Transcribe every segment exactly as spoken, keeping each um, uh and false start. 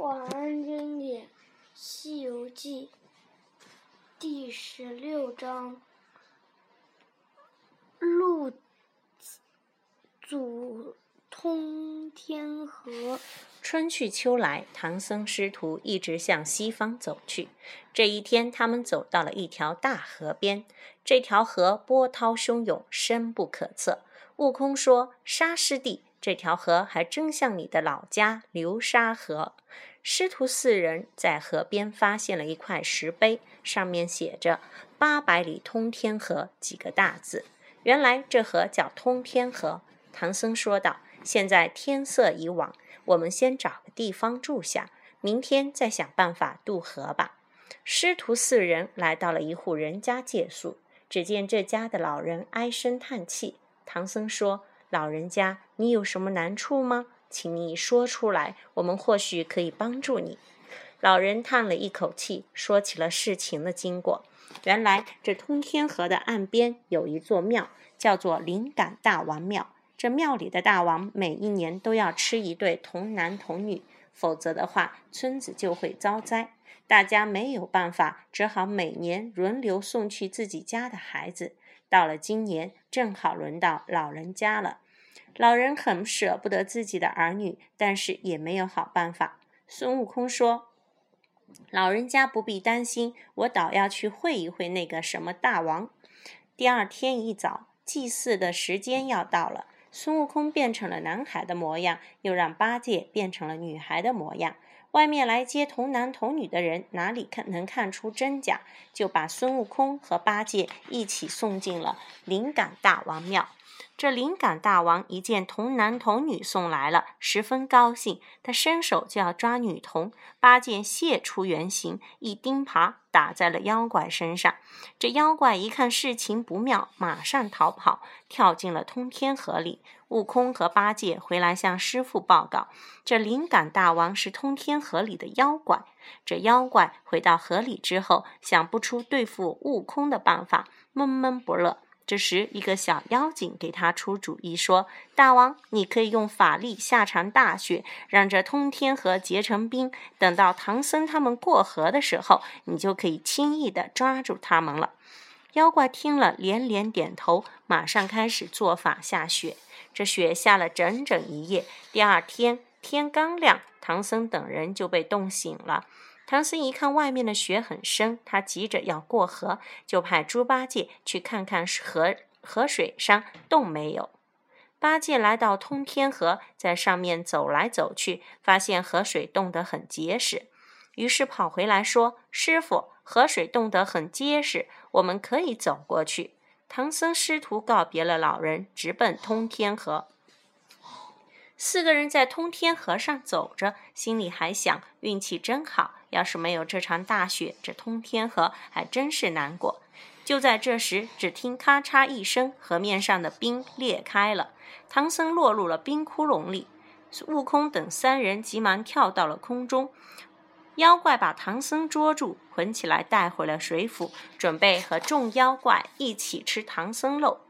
忘恩经典《西游记》第十六章：路阻通天河。春去秋来，唐僧师徒一直向西方走去。这一天，他们走到了一条大河边，这条河波涛汹涌，深不可测。悟空说：“沙师弟，这条河还真像你的老家流沙河。”师徒四人在河边发现了一块石碑，上面写着“八百里通天河”几个大字。原来这河叫通天河。唐僧说道：“现在天色已晚，我们先找个地方住下，明天再想办法渡河吧。”师徒四人来到了一户人家借宿，只见这家的老人唉声叹气。唐僧说：“老人家，你有什么难处吗？请你说出来，我们或许可以帮助你。”老人叹了一口气，说起了事情的经过。原来这通天河的岸边有一座庙，叫做灵感大王庙。这庙里的大王每一年都要吃一对童男童女，否则的话村子就会遭灾。大家没有办法，只好每年轮流送去自己家的孩子。到了今年，正好轮到老人家了。老人很舍不得自己的儿女，但是也没有好办法。孙悟空说：“老人家不必担心，我倒要去会一会那个什么大王。”第二天一早，祭祀的时间要到了，孙悟空变成了男孩的模样，又让八戒变成了女孩的模样。外面来接童男童女的人哪里看能看出真假，就把孙悟空和八戒一起送进了灵感大王庙。这灵感大王一见童男童女送来了，十分高兴，他伸手就要抓女童，八戒现出原形，一钉耙打在了妖怪身上。这妖怪一看事情不妙，马上逃跑，跳进了通天河里。悟空和八戒回来向师父报告，这灵感大王是通天河里的妖怪。这妖怪回到河里之后，想不出对付悟空的办法，闷闷不乐。这时一个小妖精给他出主意，说：“大王，你可以用法力下场大雪，让这通天河结成冰，等到唐僧他们过河的时候，你就可以轻易地抓住他们了。”妖怪听了连连点头，马上开始做法下雪。这雪下了整整一夜，第二天天刚亮，唐僧等人就被冻醒了。唐僧一看外面的雪很深，他急着要过河，就派猪八戒去看看 河, 河水上冻没有。八戒来到通天河，在上面走来走去，发现河水冻得很结实，于是跑回来说：“师傅，河水冻得很结实，我们可以走过去。”唐僧师徒告别了老人，直奔通天河。四个人在通天河上走着，心里还想：运气真好，要是没有这场大雪，这通天河还真是难过。就在这时，只听咔嚓一声，河面上的冰裂开了，唐僧落入了冰窟窿里。悟空等三人急忙跳到了空中，妖怪把唐僧捉住，捆起来带回了水府，准备和众妖怪一起吃唐僧肉。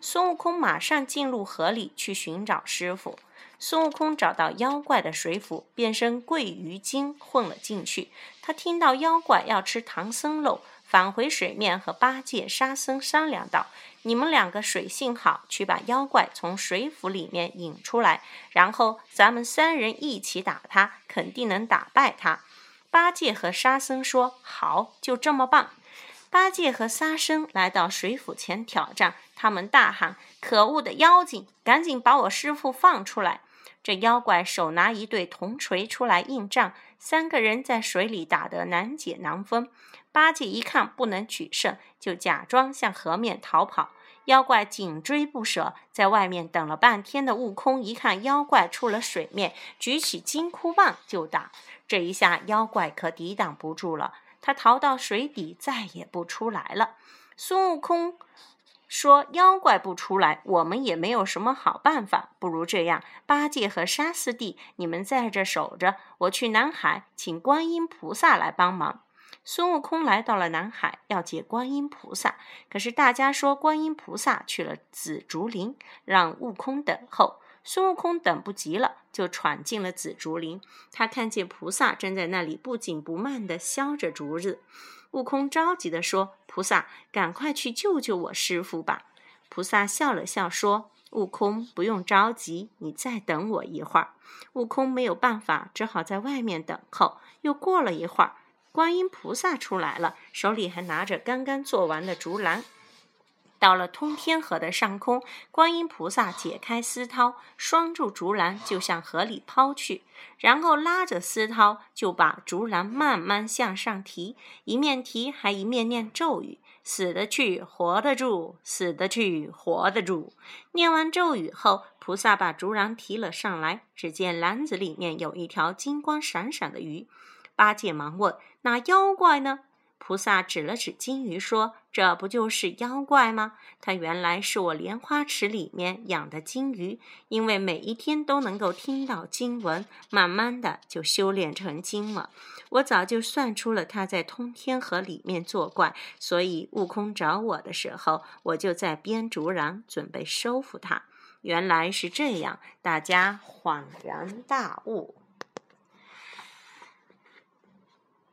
孙悟空马上进入河里去寻找师傅。孙悟空找到妖怪的水府，变身桂鱼精混了进去。他听到妖怪要吃唐僧肉，返回水面和八戒、沙僧商量道：“你们两个水性好，去把妖怪从水府里面引出来，然后咱们三人一起打他，肯定能打败他。”八戒和沙僧说：“好，就这么办。”八戒和沙僧来到水府前挑战，他们大喊：“可恶的妖精，赶紧把我师父放出来！”这妖怪手拿一对铜锤出来应战，三个人在水里打得难解难分。八戒一看不能取胜，就假装向河面逃跑，妖怪紧追不舍。在外面等了半天的悟空一看妖怪出了水面，举起金箍棒就打。这一下妖怪可抵挡不住了，他逃到水底，再也不出来了。孙悟空说：“妖怪不出来，我们也没有什么好办法，不如这样，八戒和沙师弟，你们在这守着，我去南海请观音菩萨来帮忙。”孙悟空来到了南海，要解观音菩萨，可是大家说观音菩萨去了紫竹林，让悟空等候。孙悟空等不及了，就闯进了紫竹林。他看见菩萨正在那里不紧不慢地削着竹子。悟空着急地说：“菩萨，赶快去救救我师父吧！”菩萨笑了笑说：“悟空，不用着急，你再等我一会儿。”悟空没有办法，只好在外面等候。又过了一会儿，观音菩萨出来了，手里还拿着刚刚做完的竹篮。到了通天河的上空，观音菩萨解开丝绦，拴住竹篮就向河里抛去，然后拉着丝绦就把竹篮慢慢向上提，一面提还一面念咒语：死得去，活得住，死得去，活得住。念完咒语后，菩萨把竹篮提了上来，只见篮子里面有一条金光闪闪的鱼。八戒忙问：“那妖怪呢？”菩萨指了指金鱼说：“这不就是妖怪吗？它原来是我莲花池里面养的金鱼，因为每一天都能够听到经文，慢慢的就修炼成精了。我早就算出了它在通天河里面作怪，所以悟空找我的时候，我就在编竹篮准备收服它。”原来是这样，大家恍然大悟。